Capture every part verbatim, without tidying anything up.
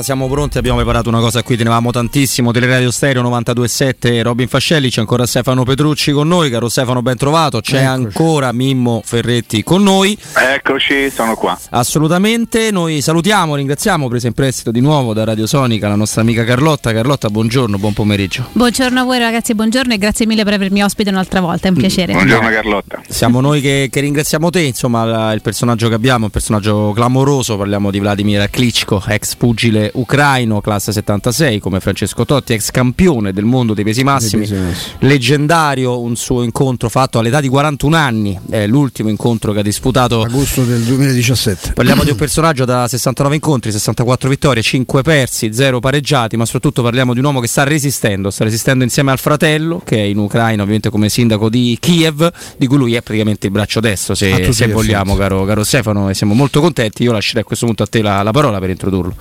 Siamo pronti, abbiamo preparato una cosa a cui tenevamo tantissimo. Teleradio Stereo novantadue sette, Robin Fascelli, c'è ancora Stefano Petrucci con noi. Caro Stefano, ben trovato. C'è Eccoci. Ancora Mimmo Ferretti con noi. Eccoci, sono qua. Assolutamente, noi salutiamo, ringraziamo, presa in prestito di nuovo da Radio Sonica, la nostra amica Carlotta. Carlotta, buongiorno, buon pomeriggio. Buongiorno a voi ragazzi, buongiorno e grazie mille per avermi ospite un'altra volta, è un piacere. Buongiorno Carlotta. Siamo noi che, che ringraziamo te, insomma il personaggio che abbiamo, un personaggio clamoroso. Parliamo di Vladimir Klitschko, ex pugile ucraino, classe settantasei, come Francesco Totti, ex campione del mondo dei pesi massimi, pesi massimi. Leggendario un suo incontro fatto all'età di quarantuno anni, è l'ultimo incontro che ha disputato agosto del duemiladiciassette. Parliamo di un personaggio da sessantanove incontri, sessantaquattro vittorie, cinque persi, zero pareggiati, ma soprattutto parliamo di un uomo che sta resistendo, sta resistendo insieme al fratello che è in Ucraina, ovviamente come sindaco di Kiev, di cui lui è praticamente il braccio destro, se, se vogliamo, caro, caro Stefano, e siamo molto contenti. Io lascerei a questo punto a te la, la parola per introdurlo.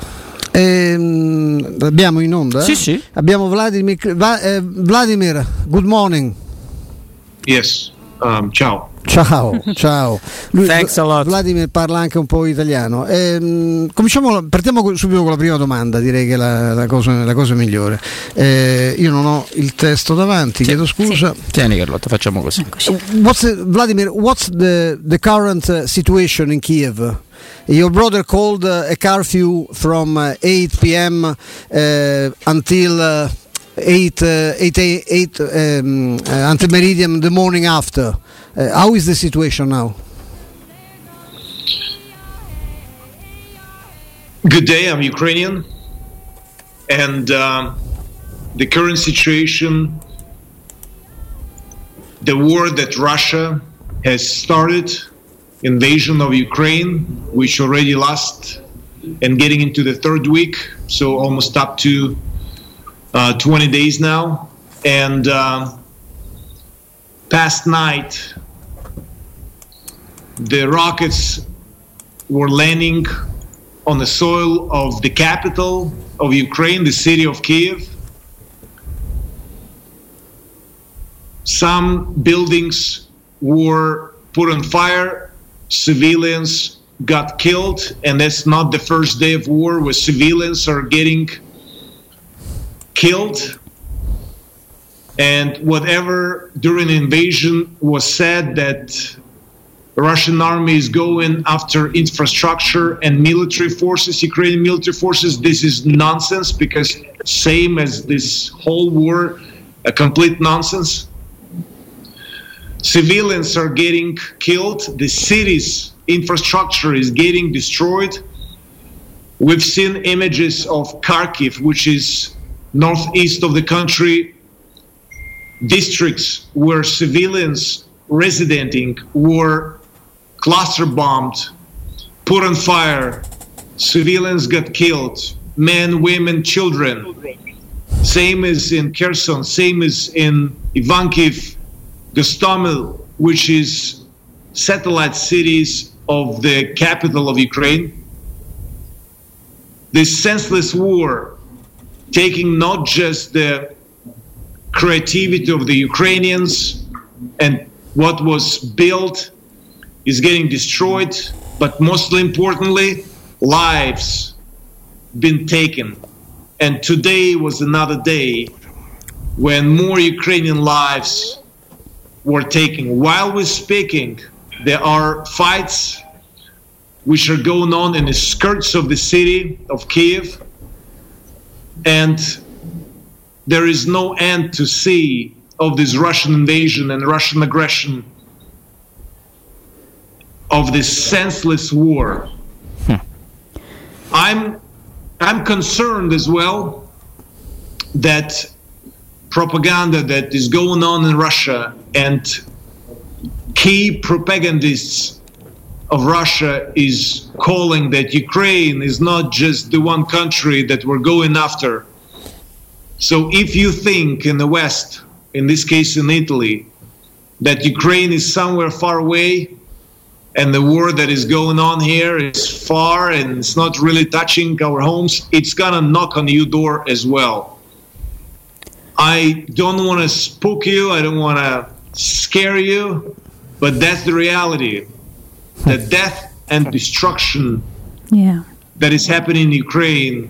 Ehm, abbiamo in onda? Sì, sì. Abbiamo Vladimir. Va, eh, Vladimir, good morning. Yes, um, ciao. Ciao, ciao. Lui, Thanks a lot. Vladimir parla anche un po' italiano. Ehm, cominciamo, partiamo subito con la prima domanda, direi che è la, la, cosa, la cosa migliore. Eh, io non ho il testo davanti, sì, chiedo scusa. Sì. Tieni Carlotta, facciamo così. What's the, Vladimir, what's the, the current situation in Kiev? Your brother called uh, a curfew from uh, eight p.m. Uh, until uh, eight, uh, eight, eight, um, uh, until meridian the morning after. Uh, how is the situation now? Good day, I'm Ukrainian, and uh, the current situation, the war that Russia has started, invasion of Ukraine, which already last and getting into the third week, so almost up to uh, twenty days now. And uh, past night, the rockets were landing on the soil of the capital of Ukraine, the city of Kyiv. Some buildings were put on fire. Civilians got killed, and that's not the first day of war where civilians are getting killed. And whatever during the invasion was said that the Russian army is going after infrastructure and military forces, Ukrainian military forces, this is nonsense, because same as this whole war, a complete nonsense. Civilians are getting killed. The city's infrastructure is getting destroyed. We've seen images of Kharkiv, which is northeast of the country, districts where civilians residing were cluster bombed, put on fire. Civilians got killed, men, women, children. Same as in Kherson, same as in Ivankiv, Gostomil, which is satellite cities of the capital of Ukraine. This senseless war, taking not just the creativity of the Ukrainians and what was built is getting destroyed, but mostly importantly, lives been taken. And today was another day when more Ukrainian lives were taking. While we're speaking, there are fights which are going on in the skirts of the city of Kyiv, and there is no end to see of this Russian invasion and Russian aggression, of this senseless war. Hmm. I'm I'm concerned as well that propaganda that is going on in Russia and key propagandists of Russia is calling that Ukraine is not just the one country that we're going after. So if you think in the West, in this case in Italy, that Ukraine is somewhere far away and the war that is going on here is far and it's not really touching our homes, it's gonna knock on your door as well. I don't want to spook you, I don't want to scare you, but that's the reality. The death and destruction yeah. that is happening in Ukraine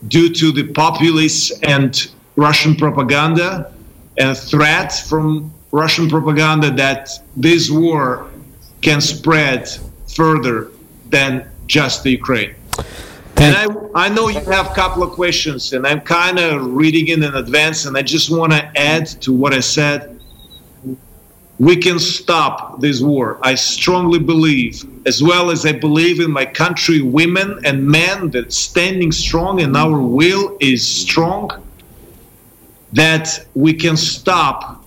due to the populist and Russian propaganda and threat from Russian propaganda that this war can spread further than just the Ukraine. And I, I know you have a couple of questions, and I'm kind of reading it in advance, and I just want to add to what I said. We can stop this war. I strongly believe, as well as I believe in my country, women and men that standing strong and our will is strong, that we can stop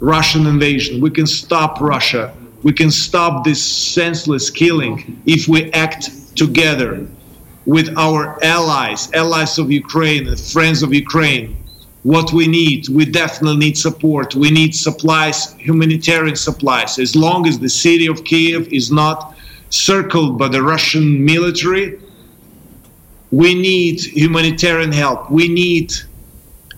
Russian invasion. We can stop Russia. We can stop this senseless killing if we act together with our allies, allies of Ukraine and friends of Ukraine. What we need, we definitely need support. We need supplies, humanitarian supplies. As long as the city of Kyiv is not circled by the Russian military, we need humanitarian help. We need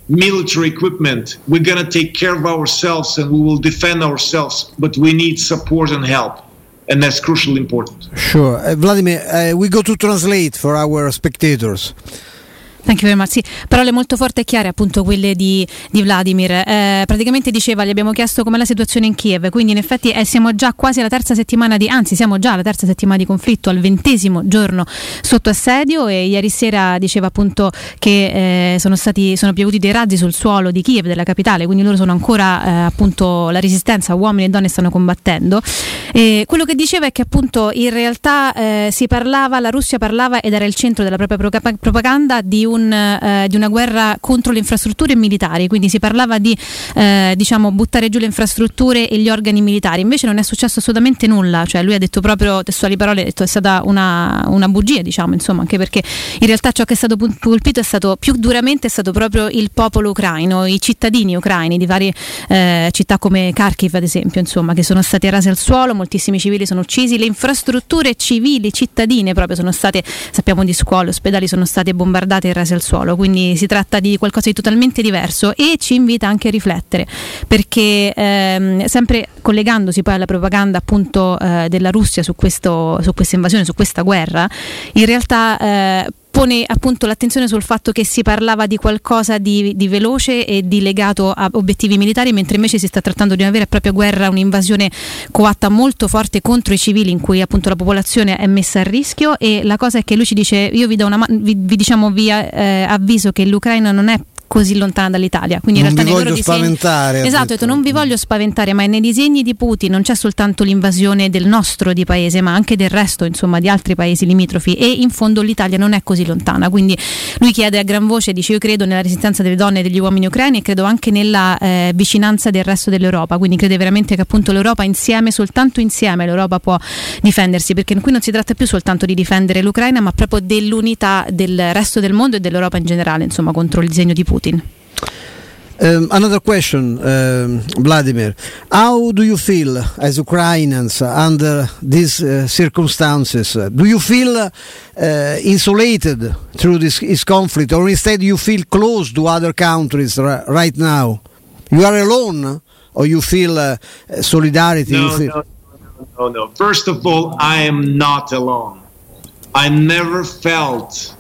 military equipment. We're going to take care of ourselves and we will defend ourselves, but we need support and help. And that's crucially important. Sure. Uh, Vladimir, uh, we go to translate for our spectators. Thank you very much. Sì, parole molto forti e chiare, appunto quelle di, di Vladimir. Eh, praticamente diceva, gli abbiamo chiesto com'è la situazione in Kiev, quindi in effetti eh, siamo già quasi alla terza settimana di, anzi siamo già alla terza settimana di conflitto, al ventesimo giorno sotto assedio, e ieri sera diceva appunto che eh, sono stati sono piovuti dei razzi sul suolo di Kiev, della capitale, quindi loro sono ancora eh, appunto la resistenza, uomini e donne stanno combattendo. E quello che diceva è che appunto in realtà eh, si parlava, la Russia parlava ed era il centro della propria pro- propaganda di Un, eh, di una guerra contro le infrastrutture militari, quindi si parlava di eh, diciamo buttare giù le infrastrutture e gli organi militari, invece non è successo assolutamente nulla, cioè lui ha detto proprio testuali parole, ha detto è stata una, una bugia, diciamo, insomma, anche perché in realtà ciò che è stato colpito è stato più duramente è stato proprio il popolo ucraino, i cittadini ucraini di varie eh, città come Kharkiv ad esempio, insomma, che sono stati rasi al suolo, moltissimi civili sono uccisi, le infrastrutture civili, cittadine proprio sono state, sappiamo di scuole, ospedali sono state bombardate, rasi al suolo, quindi si tratta di qualcosa di totalmente diverso e ci invita anche a riflettere, perché ehm, sempre collegandosi poi alla propaganda appunto eh, della Russia su, questo, su questa invasione, su questa guerra, in realtà eh, pone appunto l'attenzione sul fatto che si parlava di qualcosa di, di veloce e di legato a obiettivi militari, mentre invece si sta trattando di una vera e propria guerra, un'invasione coatta molto forte contro i civili, in cui appunto la popolazione è messa a rischio. E la cosa è che lui ci dice, io vi do una vi, vi diciamo vi eh, avviso che l'Ucraina non è così lontana dall'Italia, quindi non in realtà vi voglio disegni... spaventare, esatto, detto. Detto, non vi voglio spaventare, ma nei disegni di Putin non c'è soltanto l'invasione del nostro di paese, ma anche del resto, insomma, di altri paesi limitrofi, e in fondo l'Italia non è così lontana. Quindi lui chiede a gran voce, dice io credo nella resistenza delle donne e degli uomini ucraini e credo anche nella eh, vicinanza del resto dell'Europa, quindi crede veramente che appunto l'Europa insieme, soltanto insieme l'Europa può difendersi, perché qui non si tratta più soltanto di difendere l'Ucraina, ma proprio dell'unità del resto del mondo e dell'Europa in generale, insomma, contro il disegno di Putin. Um, another question, um, Vladimir. How do you feel as Ukrainians under these uh, circumstances? Do you feel uh, insulated through this, this conflict, or instead you feel close to other countries r- right now? You are alone, or you feel uh, solidarity? No, you feel- no, no, no, no. First of all, I am not alone. I never felt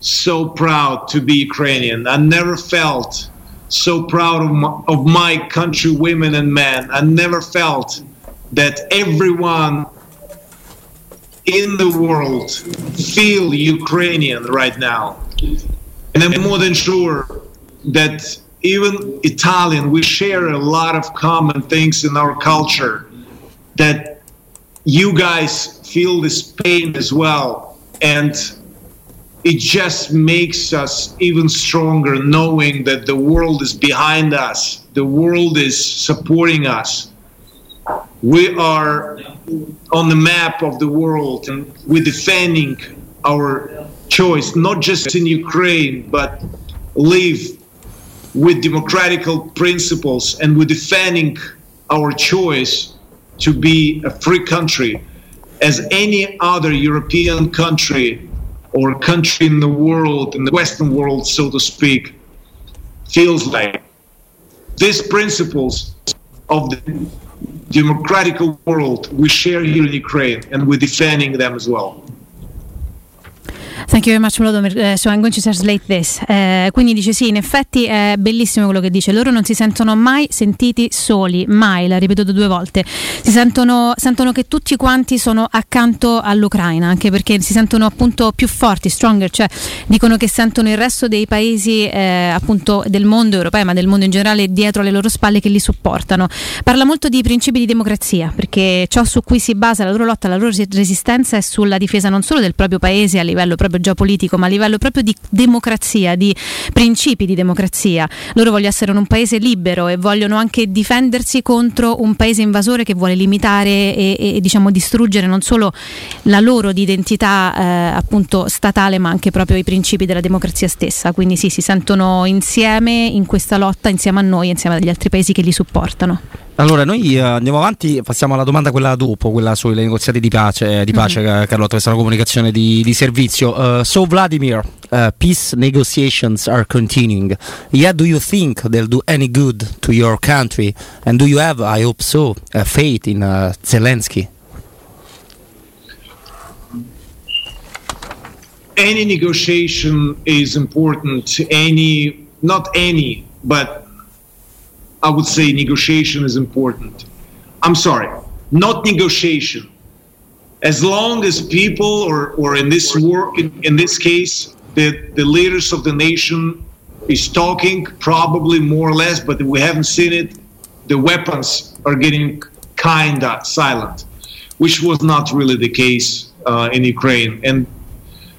so proud to be Ukrainian. I never felt so proud of my, of my country, women and men. I never felt that everyone in the world feel Ukrainian right now. And I'm more than sure that even Italian, we share a lot of common things in our culture, that you guys feel this pain as well. And it just makes us even stronger, knowing that the world is behind us, the world is supporting us. We are on the map of the world, and we're defending our choice, not just in Ukraine, but live with democratical principles, and we're defending our choice to be a free country. As any other European country, or country in the world, in the Western world, so to speak, feels like. These principles of the democratical world we share here in Ukraine, and we're defending them as well. Thank you very much, Vladimir. Uh, so I'm going to translate this. Uh, quindi dice sì, in effetti è bellissimo quello che dice. Loro non si sentono mai sentiti soli, mai, l'ha ripetuto due volte. Si sentono, sentono che tutti quanti sono accanto all'Ucraina, anche perché si sentono appunto più forti, stronger, cioè dicono che sentono il resto dei paesi eh, appunto del mondo europeo, ma del mondo in generale, dietro alle loro spalle, che li supportano. Parla molto di principi di democrazia, perché ciò su cui si basa la loro lotta, la loro resistenza è sulla difesa non solo del proprio paese a livello proprio geopolitico, ma a livello proprio di democrazia, di principi di democrazia. Loro vogliono essere un paese libero e vogliono anche difendersi contro un paese invasore che vuole limitare e, e diciamo distruggere non solo la loro di identità eh, appunto statale, ma anche proprio i principi della democrazia stessa. Quindi sì, si sentono insieme in questa lotta, insieme a noi, insieme agli altri paesi che li supportano. Allora noi andiamo avanti, passiamo alla domanda quella dopo, quella sui negoziati di pace, di pace mm-hmm. Carlotta, questa è una comunicazione di, di servizio. Uh, so Vladimir, uh, peace negotiations are continuing. Yeah, do you think they'll do any good to your country? And do you have, I hope so, uh, faith in uh, Zelensky? Any negotiation is important, any, not any, but I would say negotiation is important. I'm sorry, not negotiation. As long as people, or, or in this war, in, in this case, the, the leaders of the nation is talking, probably more or less, but we haven't seen it, the weapons are getting kinda silent, which was not really the case uh, in Ukraine. And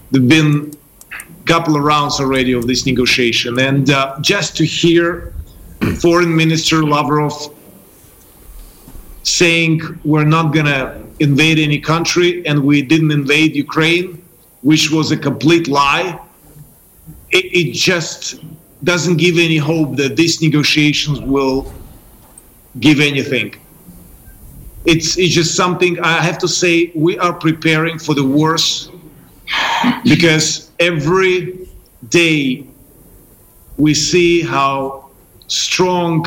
there've been a couple of rounds already of this negotiation. And uh, just to hear Foreign Minister Lavrov saying we're not going to invade any country and we didn't invade Ukraine, which was a complete lie. It, it just doesn't give any hope that these negotiations will give anything. It's, it's just something I have to say, we are preparing for the worst, because every day we see how strong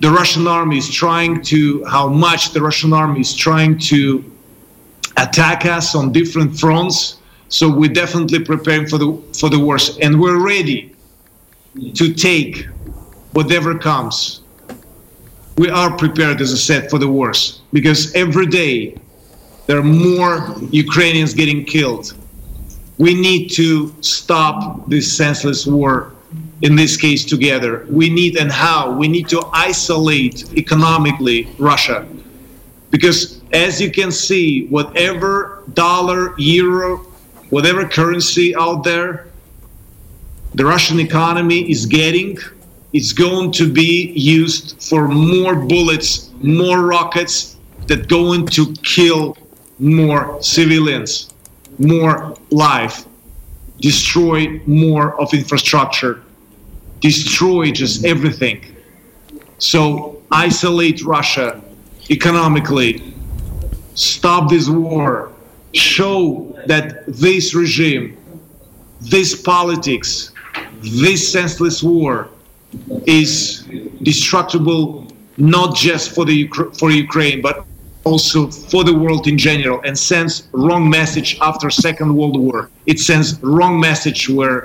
the Russian army is trying to, how much the Russian army is trying to attack us on different fronts. So we're definitely preparing for the for the worst, and we're ready to take whatever comes. We are prepared, as I said, for the worst, because every day there are more Ukrainians getting killed. We need to stop this senseless war. In this case, together, we need, and how we need to isolate economically Russia, because as you can see, whatever dollar, euro, whatever currency out there, the Russian economy is getting, it's going to be used for more bullets, more rockets that going to kill more civilians, more life, destroy more of infrastructure, destroy just everything. So isolate Russia economically, stop this war, show that this regime, this politics, this senseless war is destructible, not just for the for Ukraine, but also for the world in general, and sends wrong message after Second World War. It sends wrong message where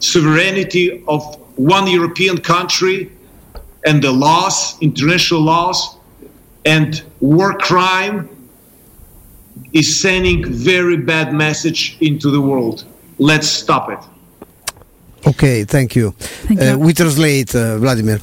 sovereignty of one European country and the laws, international laws, and war crime is sending very bad message into the world. Let's stop it. Okay, thank you. Thank you. Uh, we translate, uh, Vladimir.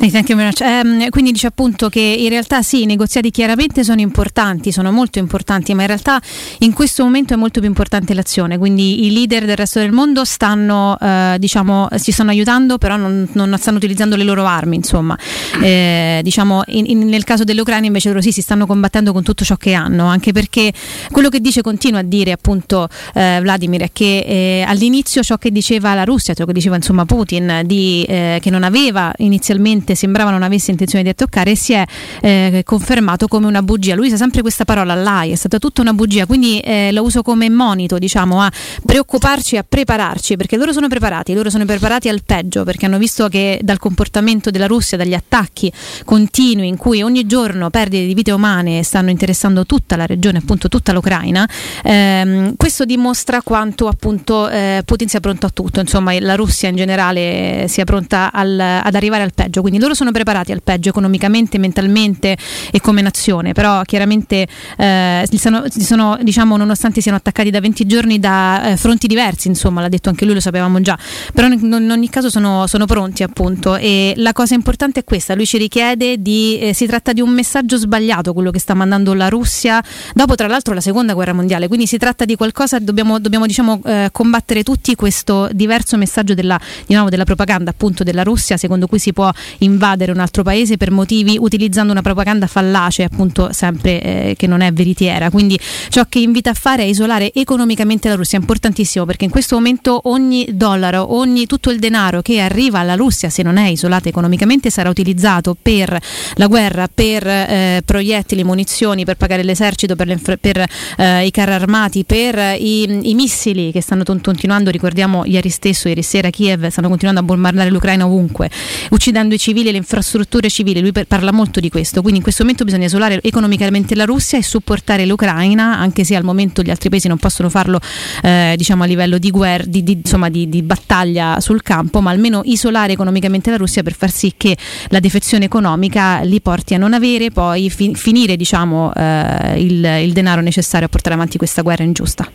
Thank you very much. Um, quindi dice appunto che in realtà sì, i negoziati chiaramente sono importanti, sono molto importanti, ma in realtà in questo momento è molto più importante l'azione. Quindi i leader del resto del mondo stanno, eh, diciamo, si stanno aiutando, però non, non stanno utilizzando le loro armi, insomma. Eh, diciamo, in, in, nel caso dell'Ucraina invece loro sì, si stanno combattendo con tutto ciò che hanno, anche perché quello che dice, continua a dire appunto eh, Vladimir, è che eh, all'inizio ciò che diceva la Russia, ciò che diceva insomma Putin, di, eh, che non aveva inizialmente apparentemente sembrava non avesse intenzione di toccare, si è eh, confermato come una bugia. Lui usa sempre questa parola, lie, è stata tutta una bugia, quindi eh, la uso come monito, diciamo, a preoccuparci, a prepararci, perché loro sono preparati, loro sono preparati al peggio, perché hanno visto che dal comportamento della Russia, dagli attacchi continui in cui ogni giorno perdite di vite umane stanno interessando tutta la regione, appunto tutta l'Ucraina, ehm, questo dimostra quanto appunto eh, Putin sia pronto a tutto, insomma la Russia in generale sia pronta al, ad arrivare al peggio, quindi loro sono preparati al peggio economicamente, mentalmente e come nazione, però chiaramente eh, sono, sono, diciamo, nonostante siano attaccati da venti giorni da eh, fronti diversi, insomma l'ha detto anche lui, lo sapevamo già, però in, in ogni caso sono, sono pronti appunto, e la cosa importante è questa, lui ci richiede di, eh, si tratta di un messaggio sbagliato quello che sta mandando la Russia dopo tra l'altro la seconda guerra mondiale, quindi si tratta di qualcosa, dobbiamo, dobbiamo diciamo eh, combattere tutti questo diverso messaggio della, diciamo, della propaganda appunto della Russia secondo cui si può invadere un altro paese per motivi, utilizzando una propaganda fallace appunto sempre eh, che non è veritiera, quindi ciò che invita a fare è isolare economicamente la Russia, è importantissimo perché in questo momento ogni dollaro, ogni, tutto il denaro che arriva alla Russia se non è isolata economicamente sarà utilizzato per la guerra, per eh, proiettili, munizioni, per pagare l'esercito, per, le, per eh, i carri armati, per eh, i, i missili che stanno t- continuando, ricordiamo ieri stesso, ieri sera Kiev, stanno continuando a bombardare l'Ucraina ovunque, uccidendo i civili e le infrastrutture civili, lui per, parla molto di questo, quindi in questo momento bisogna isolare economicamente la Russia e supportare l'Ucraina, anche se al momento gli altri paesi non possono farlo eh, diciamo a livello di guerra, di, di, insomma di, di battaglia sul campo, ma almeno isolare economicamente la Russia per far sì che la defezione economica li porti a non avere poi fi- finire diciamo eh, il, il denaro necessario a portare avanti questa guerra ingiusta.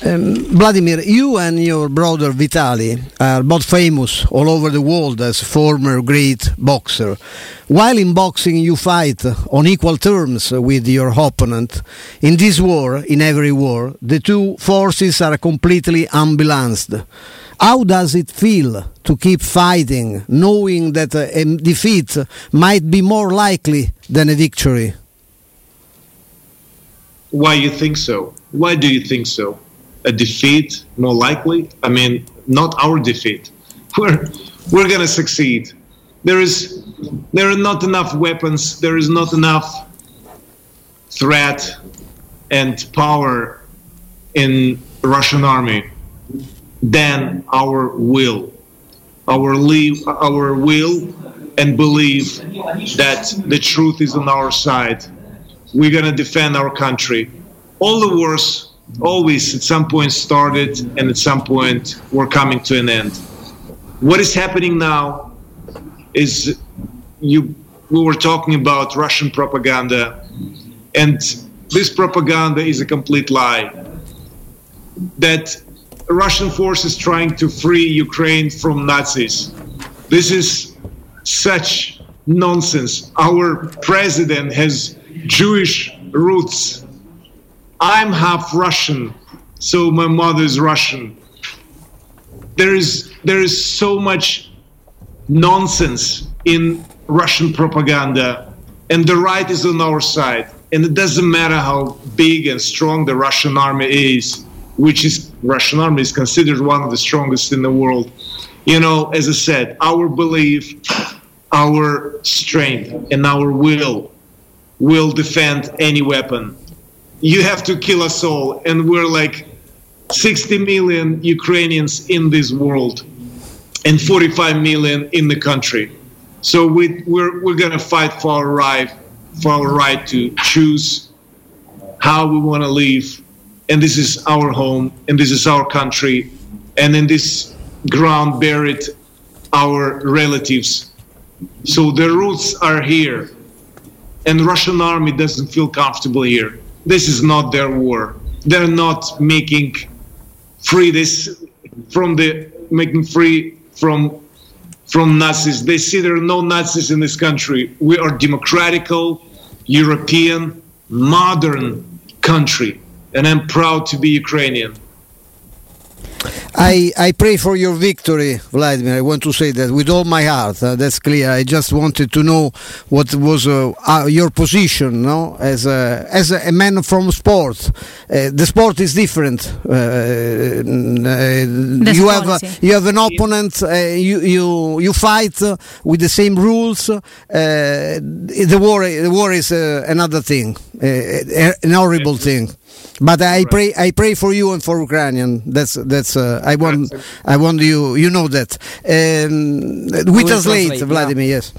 Um, Vladimir, you and your brother Vitali are both famous all over the world as former great boxer. While in boxing you fight on equal terms with your opponent, in this war, in every war, the two forces are completely unbalanced. How does it feel to keep fighting, knowing that a defeat might be more likely than a victory? Why you think so? Why do you think so? A defeat, more likely? I mean, not our defeat. We're we're gonna succeed. There is there are not enough weapons. There is not enough threat and power in Russian army than our will, our leave, our will, and belief that the truth is on our side. We're gonna defend our country. All the wars always at some point started and at some point we're coming to an end. What is happening now is you we were talking about Russian propaganda, and this propaganda is a complete lie. That Russian forces trying to free Ukraine from Nazis. This is such nonsense. Our president has Jewish roots. I'm half Russian, so my mother is Russian. There is there is so much nonsense in Russian propaganda, and the right is on our side. And it doesn't matter how big and strong the Russian army is, which is Russian army is considered one of the strongest in the world. You know, as I said, our belief, our strength, and our will will defend any weapon. You have to kill us all, and we're like sixty million Ukrainians in this world and forty-five million in the country. So we, we're we're going to fight for our right, for our right to choose how we want to live. And this is our home, and this is our country, and in this ground buried our relatives. So the roots are here, and Russian army doesn't feel comfortable here. This is not their war. They're not making free this from the making free from from Nazis. They see there are no Nazis in this country. We are democratical, European, modern country, and I'm proud to be Ukrainian. I, I pray for your victory, Vladimir. I want to say that with all my heart. Uh, that's clear. I just wanted to know what was uh, uh, your position, no? As a, as a man from sport. Uh, the sport is different. Uh, uh, you have uh, you have an opponent. Uh, you you you fight uh, with the same rules. Uh, the war the war is uh, another thing, uh, an horrible thing. But I pray, I pray for you and for Ukrainian. That's that's. Uh, I want, I want you. You know that. Um, we translate, Vladimir. Yes.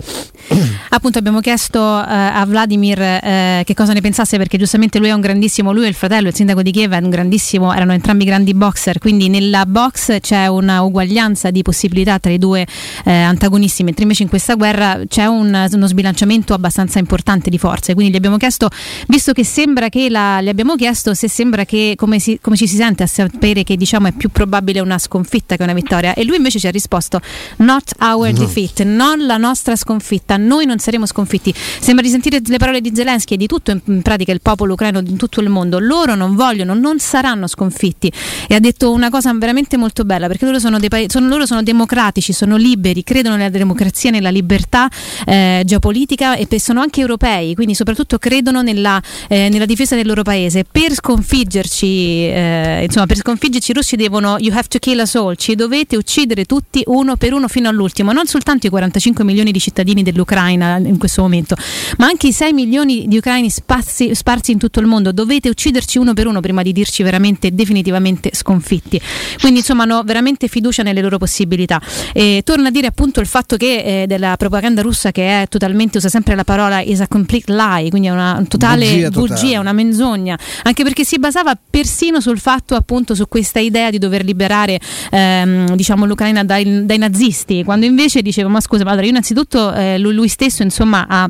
Appunto, abbiamo chiesto uh, a Vladimir uh, che cosa ne pensasse, perché giustamente lui è un grandissimo. Lui e il fratello, il sindaco di Kiev, è un grandissimo. Erano entrambi grandi boxer. Quindi nella box c'è una uguaglianza di possibilità tra i due uh, antagonisti, mentre invece in questa guerra c'è un, uno sbilanciamento abbastanza importante di forze. Quindi gli abbiamo chiesto, visto che sembra che la, le abbiamo chiesto se sembra che come, si, come ci si sente a sapere che diciamo è più probabile una sconfitta che una vittoria, e lui invece ci ha risposto not our no. defeat, non la nostra sconfitta, noi non saremo sconfitti. Sembra di sentire le parole di Zelensky e di tutto in pratica il popolo ucraino in tutto il mondo: loro non vogliono, non saranno sconfitti. E ha detto una cosa veramente molto bella, perché loro sono, dei pa- sono, loro sono democratici, sono liberi, credono nella democrazia, nella libertà eh, geopolitica, e pe- sono anche europei, quindi soprattutto credono nella, eh, nella difesa del loro paese. Per sconfiggerci eh, insomma per sconfiggerci i russi devono you have to kill us all, ci dovete uccidere tutti uno per uno fino all'ultimo, non soltanto i quarantacinque milioni di cittadini dell'Ucraina in questo momento, ma anche i sei milioni di ucraini sparsi, sparsi in tutto il mondo. Dovete ucciderci uno per uno prima di dirci veramente definitivamente sconfitti. Quindi insomma hanno veramente fiducia nelle loro possibilità. E torna a dire appunto il fatto che eh, della propaganda russa, che è totalmente, usa sempre la parola is a complete lie, quindi è una totale bugia, totale. bugia, una menzogna, anche perché si basava persino sul fatto, appunto, su questa idea di dover liberare ehm, diciamo l'Ucraina dai, dai nazisti, quando invece diceva ma scusa, ma allora io innanzitutto eh, lui, lui stesso insomma ha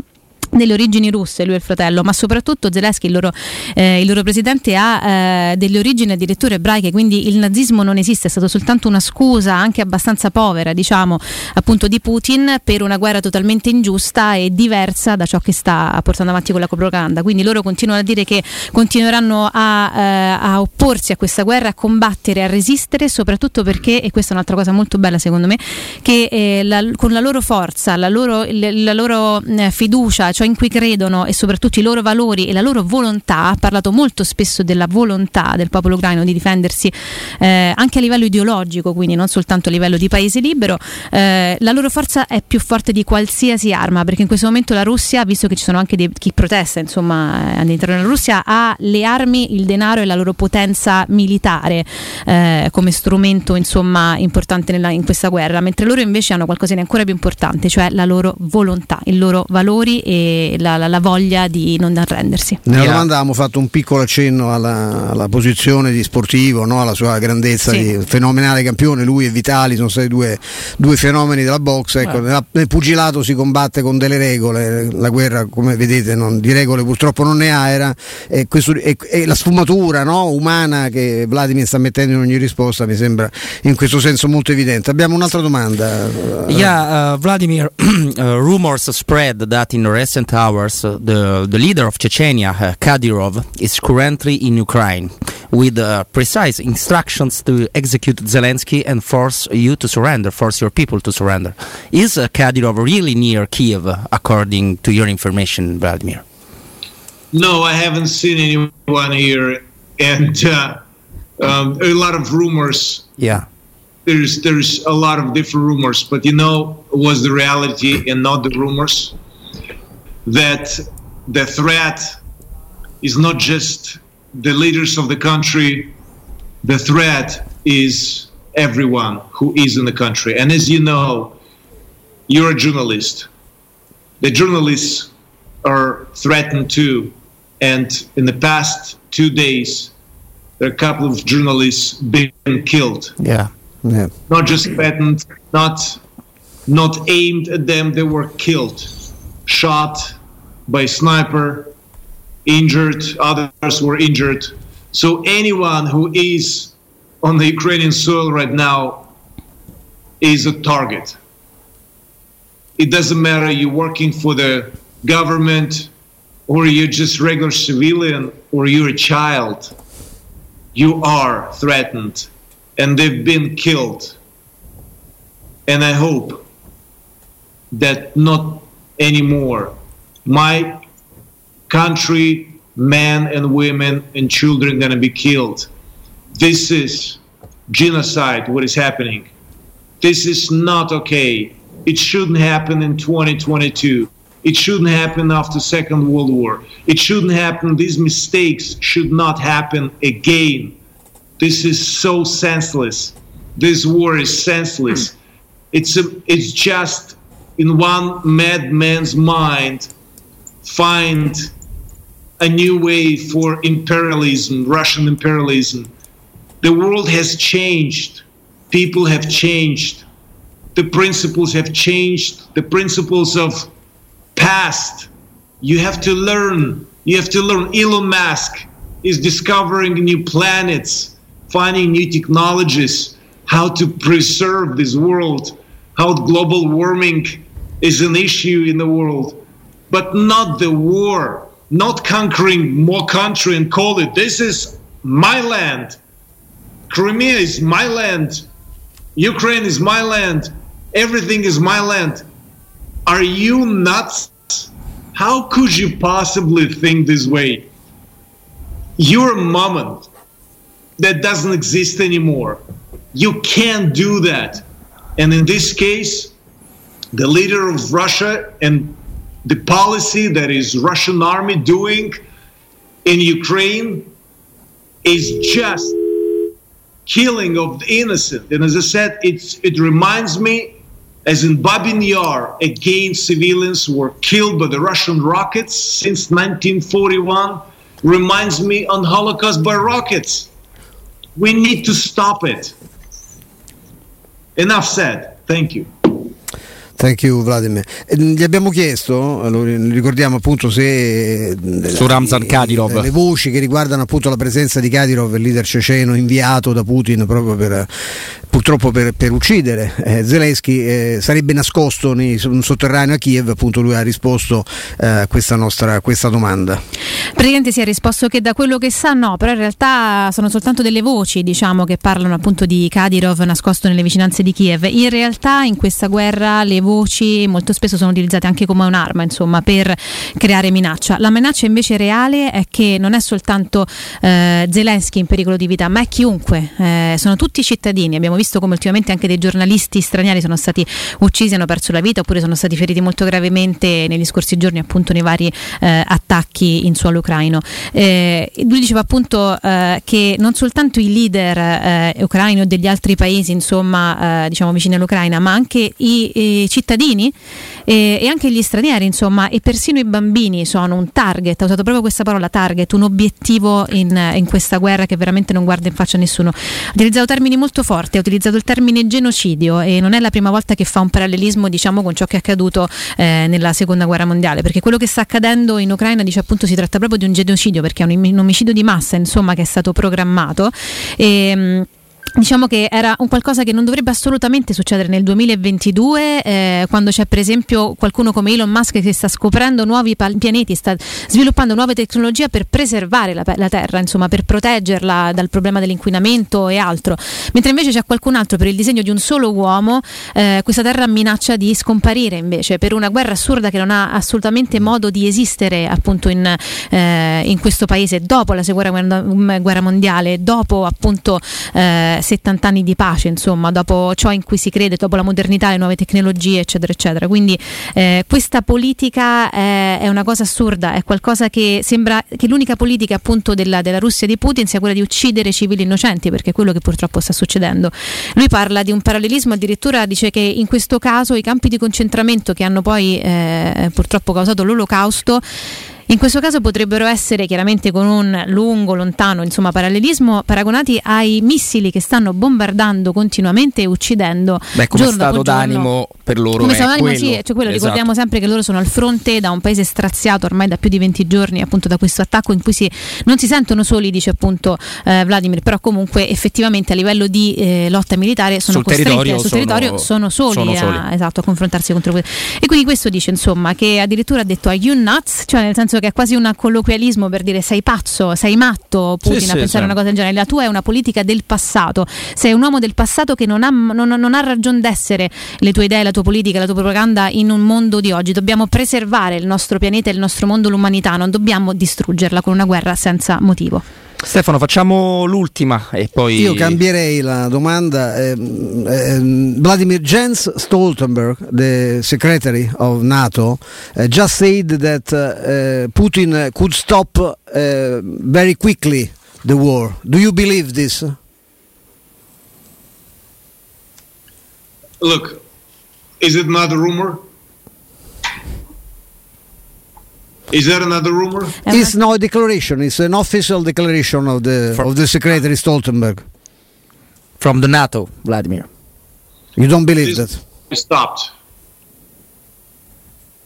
delle origini russe, lui e il fratello, ma soprattutto Zelensky, il loro, eh, il loro presidente, ha eh, delle origini addirittura ebraiche, quindi il nazismo non esiste, è stato soltanto una scusa anche abbastanza povera, diciamo, appunto di Putin per una guerra totalmente ingiusta e diversa da ciò che sta portando avanti con la propaganda. Quindi loro continuano a dire che continueranno a, eh, a opporsi a questa guerra, a combattere, a resistere, soprattutto perché, e questa è un'altra cosa molto bella secondo me, che eh, la, con la loro forza, la loro, la loro eh, fiducia, ciò in cui credono e soprattutto i loro valori e la loro volontà, ha parlato molto spesso della volontà del popolo ucraino di difendersi eh, anche a livello ideologico, quindi non soltanto a livello di paese libero, eh, la loro forza è più forte di qualsiasi arma, perché in questo momento la Russia, visto che ci sono anche dei, chi protesta insomma all'interno della Russia, ha le armi, il denaro e la loro potenza militare eh, come strumento insomma importante nella, in questa guerra, mentre loro invece hanno qualcosa di ancora più importante, cioè la loro volontà, i loro valori e La, la, la voglia di non arrendersi. Nella domanda avevamo fatto un piccolo accenno alla, alla posizione di Sportivo, no? Alla sua grandezza, sì, di fenomenale campione. Lui e Vitali sono stati due, due fenomeni della box, ecco, eh. Nel pugilato si combatte con delle regole, la guerra come vedete non, di regole purtroppo non ne ha, era, e, questo, e, e la sfumatura, no? umana che Vladimir sta mettendo in ogni risposta mi sembra in questo senso molto evidente. Abbiamo un'altra domanda. Yeah, uh, Vladimir, uh, rumors spread that in recent hours, uh, the, the leader of Chechnya, uh, Kadyrov, is currently in Ukraine with uh, precise instructions to execute Zelensky and force you to surrender, force your people to surrender. Is uh, Kadyrov really near Kiev, according to your information, Vladimir? No, I haven't seen anyone here, and uh, um, a lot of rumors. Yeah. There's, there's a lot of different rumors, but you know what's the reality and not the rumors? That the threat is not just the leaders of the country, the threat is everyone who is in the country. And as you know, you're a journalist. The journalists are threatened too. And in the past two days, there are a couple of journalists been killed. Yeah. yeah. Not just threatened, not, not aimed at them, they were killed. Shot by sniper, injured, others were injured. So anyone who is on the Ukrainian soil right now is a target. It doesn't matter you're working for the government or you're just regular civilian or you're a child, you are threatened and they've been killed. And I hope that not anymore. My country, men and women and children gonna be killed. This is genocide, what is happening. This is not okay. It shouldn't happen in twenty twenty-two. It shouldn't happen after Second World War. It shouldn't happen. These mistakes should not happen again. This is so senseless. This war is senseless. It's a, it's just in one madman's mind find a new way for imperialism, Russian imperialism. The world has changed. People have changed. The principles have changed. The principles of past. You have to learn. You have to learn. Elon Musk is discovering new planets, finding new technologies, how to preserve this world, how global warming is an issue in the world, but not the war, not conquering more country and call it, this is my land. Crimea is my land. Ukraine is my land. Everything is my land. Are you nuts? How could you possibly think this way? Your moment that doesn't exist anymore. You can't do that. And in this case, the leader of Russia and the policy that is Russian army doing in Ukraine is just killing of the innocent. And as I said, it's, it reminds me, as in Babyn Yar, again, civilians were killed by the Russian rockets since nineteen forty-one. Reminds me on Holocaust by rockets. We need to stop it. Enough said. Thank you. Thank you, Vladimir. Gli abbiamo chiesto, lo ricordiamo appunto, se su Ramzan Kadyrov, le voci che riguardano appunto la presenza di Kadyrov, il leader ceceno inviato da Putin proprio per, purtroppo per, per uccidere eh, Zelensky, eh, sarebbe nascosto nei, in sotterraneo a Kiev. Appunto lui ha risposto a eh, questa nostra questa domanda. Presidente, si è risposto che da quello che sa no, però in realtà sono soltanto delle voci, diciamo, che parlano appunto di Kadyrov nascosto nelle vicinanze di Kiev. In realtà in questa guerra le voci molto spesso sono utilizzate anche come un'arma, insomma, per creare minaccia. La minaccia invece reale è che non è soltanto eh, Zelensky in pericolo di vita, ma è chiunque, eh, sono tutti cittadini. Abbiamo visto come ultimamente anche dei giornalisti stranieri sono stati uccisi, hanno perso la vita oppure sono stati feriti molto gravemente negli scorsi giorni appunto nei vari eh, attacchi in suolo ucraino. Eh, lui diceva appunto eh, che non soltanto i leader eh, ucraini o degli altri paesi, insomma, eh, diciamo vicini all'Ucraina, ma anche i, i cittadini eh, e anche gli stranieri, insomma, e persino i bambini sono un target. Ha usato proprio questa parola, target, un obiettivo in, in questa guerra che veramente non guarda in faccia a nessuno. Ha utilizzato termini molto forti, ha utilizzato il termine genocidio e non è la prima volta che fa un parallelismo, diciamo, con ciò che è accaduto eh, nella seconda guerra mondiale, perché quello che sta accadendo in Ucraina, dice appunto, si tratta proprio di un genocidio, perché è un omicidio di massa, insomma, che è stato programmato e diciamo che era un qualcosa che non dovrebbe assolutamente succedere nel duemilaventidue, eh, quando c'è per esempio qualcuno come Elon Musk che sta scoprendo nuovi pal- pianeti, sta sviluppando nuove tecnologie per preservare la, la Terra, insomma, per proteggerla dal problema dell'inquinamento e altro, mentre invece c'è qualcun altro per il disegno di un solo uomo, eh, questa Terra minaccia di scomparire invece per una guerra assurda che non ha assolutamente modo di esistere appunto in, eh, in questo paese dopo la seconda guerra mondiale, dopo appunto eh, settanta anni di pace, insomma, dopo ciò in cui si crede, dopo la modernità, le nuove tecnologie, eccetera eccetera. Quindi eh, questa politica è, è una cosa assurda, è qualcosa che sembra che l'unica politica appunto della, della Russia di Putin sia quella di uccidere civili innocenti, perché è quello che purtroppo sta succedendo. Lui parla di un parallelismo, addirittura dice che in questo caso i campi di concentramento che hanno poi eh, purtroppo causato l'Olocausto, in questo caso potrebbero essere, chiaramente con un lungo, lontano, insomma, parallelismo, paragonati ai missili che stanno bombardando continuamente e uccidendo. Beh, come giorno stato d'animo per loro come è stato d'animo, quello. Sì, cioè quello, esatto. Ricordiamo sempre che loro sono al fronte da un paese straziato ormai da più di venti giorni appunto da questo attacco, in cui si, non si sentono soli, dice appunto eh, Vladimir, però comunque effettivamente a livello di eh, lotta militare sono sul costretti territorio, sul sono, territorio sono soli, sono soli. A, esatto, a confrontarsi contro questo. E quindi questo dice, insomma, che addirittura ha detto "Are you nuts?", cioè nel senso senso che è quasi un colloquialismo per dire sei pazzo, sei matto Putin, sì, a sì, pensare sì. una cosa del genere. La tua è una politica del passato, sei un uomo del passato che non ha, non, non ha ragion d'essere le tue idee, la tua politica, la tua propaganda in un mondo di oggi. Dobbiamo preservare il nostro pianeta, il nostro mondo, l'umanità, non dobbiamo distruggerla con una guerra senza motivo. Stefano, facciamo l'ultima e poi... Io cambierei la domanda. ehm, ehm, Vladimir Jens Stoltenberg, the secretary of NATO, uh, just said that uh, Putin could stop uh, very quickly the war. Do you believe this? Look, is it not a rumor? Is there another rumor? It's no declaration. It's an official declaration of the from, of the Secretary Stoltenberg from the NATO, Vladimir. You don't believe that? It stopped.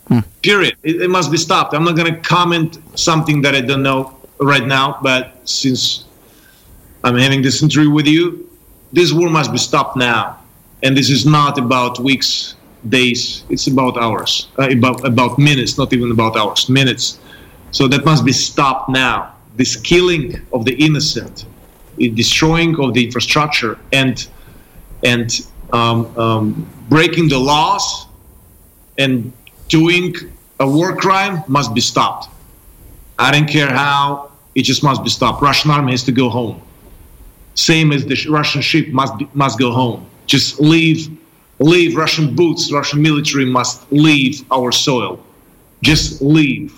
Hmm. Period. It, it must be stopped. I'm not going to comment something that I don't know right now. But since I'm having this interview with you, this war must be stopped now. And this is not about weeks. Days, it's about hours, uh, about about minutes, not even about hours, minutes. So that must be stopped now. This killing of the innocent, the destroying of the infrastructure, and and um, um, breaking the laws and doing a war crime must be stopped. I don't care how, it just must be stopped. Russian army has to go home. Same as the Russian ship must be, must go home. Just leave. Leave Russian boots, Russian military must leave our soil. Just leave.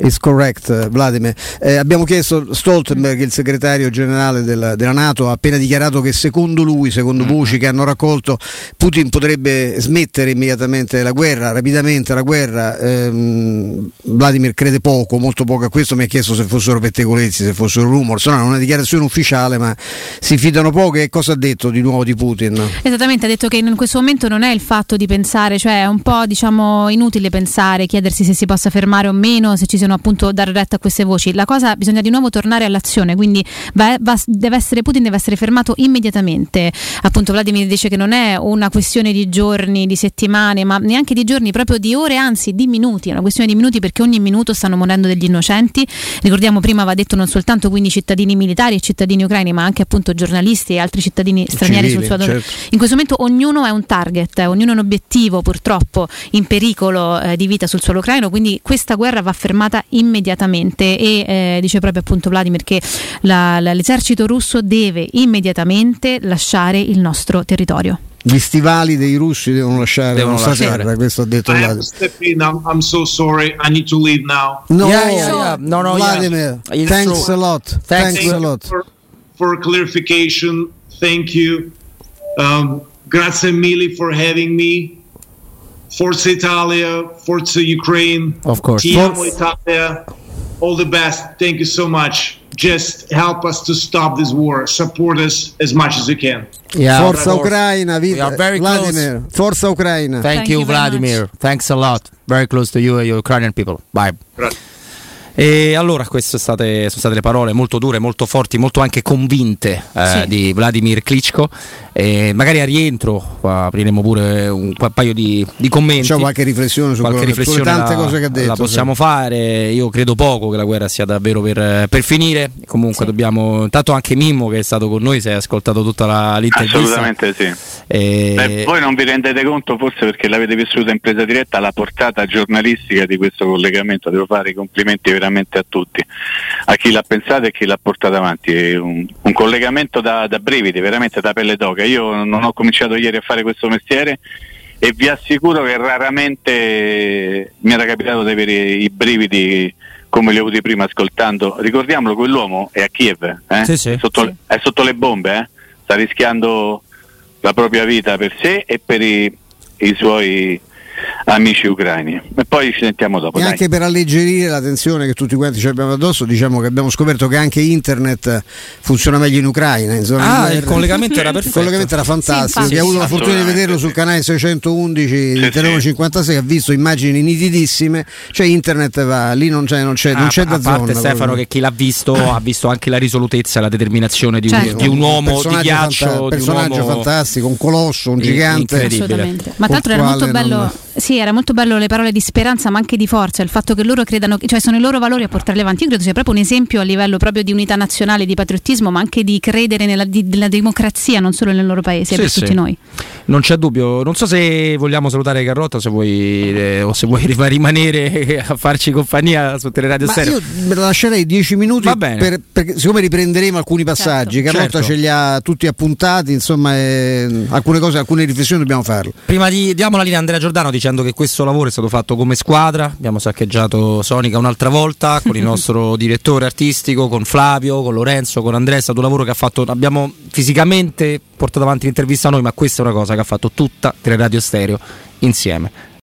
It's correct, uh, Vladimir. Eh, abbiamo chiesto Stoltenberg, il segretario generale della, della NATO, ha appena dichiarato che secondo lui, secondo voci che hanno raccolto, Putin potrebbe smettere immediatamente la guerra, rapidamente la guerra. Ehm, Vladimir crede poco, molto poco a questo, mi ha chiesto se fossero pettegolezzi, se fossero rumor. Sono una dichiarazione ufficiale, ma si fidano poco. E cosa ha detto di nuovo di Putin? Esattamente, ha detto che in questo momento non è il fatto di pensare, cioè è un po', diciamo, inutile pensare, chiedersi se si possa fermare o meno, se ci sono appunto dare retta a queste voci. La cosa, bisogna di nuovo tornare all'azione, quindi va, va, deve essere Putin deve essere fermato immediatamente. Appunto Vladimir dice che non è una questione di giorni, di settimane, ma neanche di giorni, proprio di ore, anzi di minuti. È una questione di minuti, perché ogni minuto stanno morendo degli innocenti. Ricordiamo, prima va detto, non soltanto quindi cittadini militari e cittadini ucraini, ma anche appunto giornalisti e altri cittadini stranieri civili, sul suo certo. In questo momento ognuno è un target, eh, ognuno è un obiettivo purtroppo in pericolo eh, di vita sul suolo ucraino, quindi questa guerra va fermata immediatamente. E eh, dice proprio appunto Vladimir che la, la, l'esercito russo deve immediatamente lasciare il nostro territorio. Gli stivali dei russi devono lasciare, devono lasciare. Terra, questo ha detto Vladimir. I'm so sorry, I need to leave now. No, yeah, yeah, yeah. no, no Vladimir, yeah. thanks so, a lot. Thanks, thanks a lot for, for clarification. Thank you. Um, grazie mille for having me. Forza Italia, Forza Ukraine, of course. Ti amo Italia, all the best, thank you so much. Just help us to stop this war, support us as much as you can. Yeah, Forza Ukraina, Vladimir, close. Forza Ukraina. Thank, thank you, you Vladimir, much. Thanks a lot, very close to you and your Ukrainian people, bye. Grazie. E allora queste sono state, sono state le parole molto dure, molto forti, molto anche convinte eh, sì. di Vladimir Klitschko. E magari a rientro apriremo pure un, un paio di, di commenti. C'è qualche riflessione su qualche riflessione, tante la, cose che ha detto. La possiamo sì. fare. Io credo poco che la guerra sia davvero per, per finire. Comunque sì. dobbiamo. Intanto anche Mimmo che è stato con noi, si è ascoltato tutta la, l'intervista. Assolutamente sì. E... Beh, voi non vi rendete conto, forse perché l'avete vissuta in presa diretta, la portata giornalistica di questo collegamento. Devo fare i complimenti veramente a tutti, a chi l'ha pensato e chi l'ha portato avanti, un, un collegamento da, da brividi, veramente da pelle d'oca. Io non ho cominciato ieri a fare questo mestiere e vi assicuro che raramente mi era capitato di avere i brividi come li ho avuti prima ascoltando. Ricordiamolo, quell'uomo è a Kiev, eh? sì, sì, sotto, sì. è sotto le bombe, eh? sta rischiando la propria vita per sé e per i, i suoi amici ucraini. E poi ci sentiamo dopo. E dai. Anche per alleggerire la tensione che tutti quanti ci abbiamo addosso, diciamo che abbiamo scoperto che anche internet funziona meglio in Ucraina. Insomma, ah, il collegamento era perfetto. Il collegamento era fantastico. Sì, sì, ho avuto la fortuna di vederlo sul canale seicentoundici sì, di Telefono cinquantasei, ha visto immagini nitidissime. Cioè internet va lì, non c'è, non c'è, ah, non c'è da zona. A parte zona, Stefano, proprio. Che chi l'ha visto ha visto anche la risolutezza e la determinazione di, certo. un, di un uomo di ghiaccio, fanta- di un personaggio uomo... fantastico, un colosso, un gigante. Ma tra l'altro era molto bello. Non... Sì, era molto bello le parole di speranza ma anche di forza, il fatto che loro credano, cioè sono i loro valori a portarli avanti. Io credo sia proprio un esempio a livello proprio di unità nazionale, di patriottismo, ma anche di credere nella, di, nella democrazia non solo nel loro paese, sì, per sì. tutti noi. Non c'è dubbio. Non so se vogliamo salutare Carlotta, se vuoi eh, o se vuoi rimanere a farci compagnia su Teleradio Stereo. Io me la lascerei dieci minuti per, per, siccome riprenderemo alcuni passaggi, certo. Carlotta certo. ce li ha tutti appuntati, insomma eh, alcune cose, alcune riflessioni dobbiamo farle. Prima di diamo la linea a Andrea Giordano dicendo che questo lavoro è stato fatto come squadra, abbiamo saccheggiato Sonica un'altra volta con il nostro direttore artistico, con Flavio, con Lorenzo, con Andrea, è stato un lavoro che ha fatto, abbiamo fisicamente portato avanti l'intervista a noi, ma questa è una cosa che ha fatto tutta Teleradio Stereo insieme.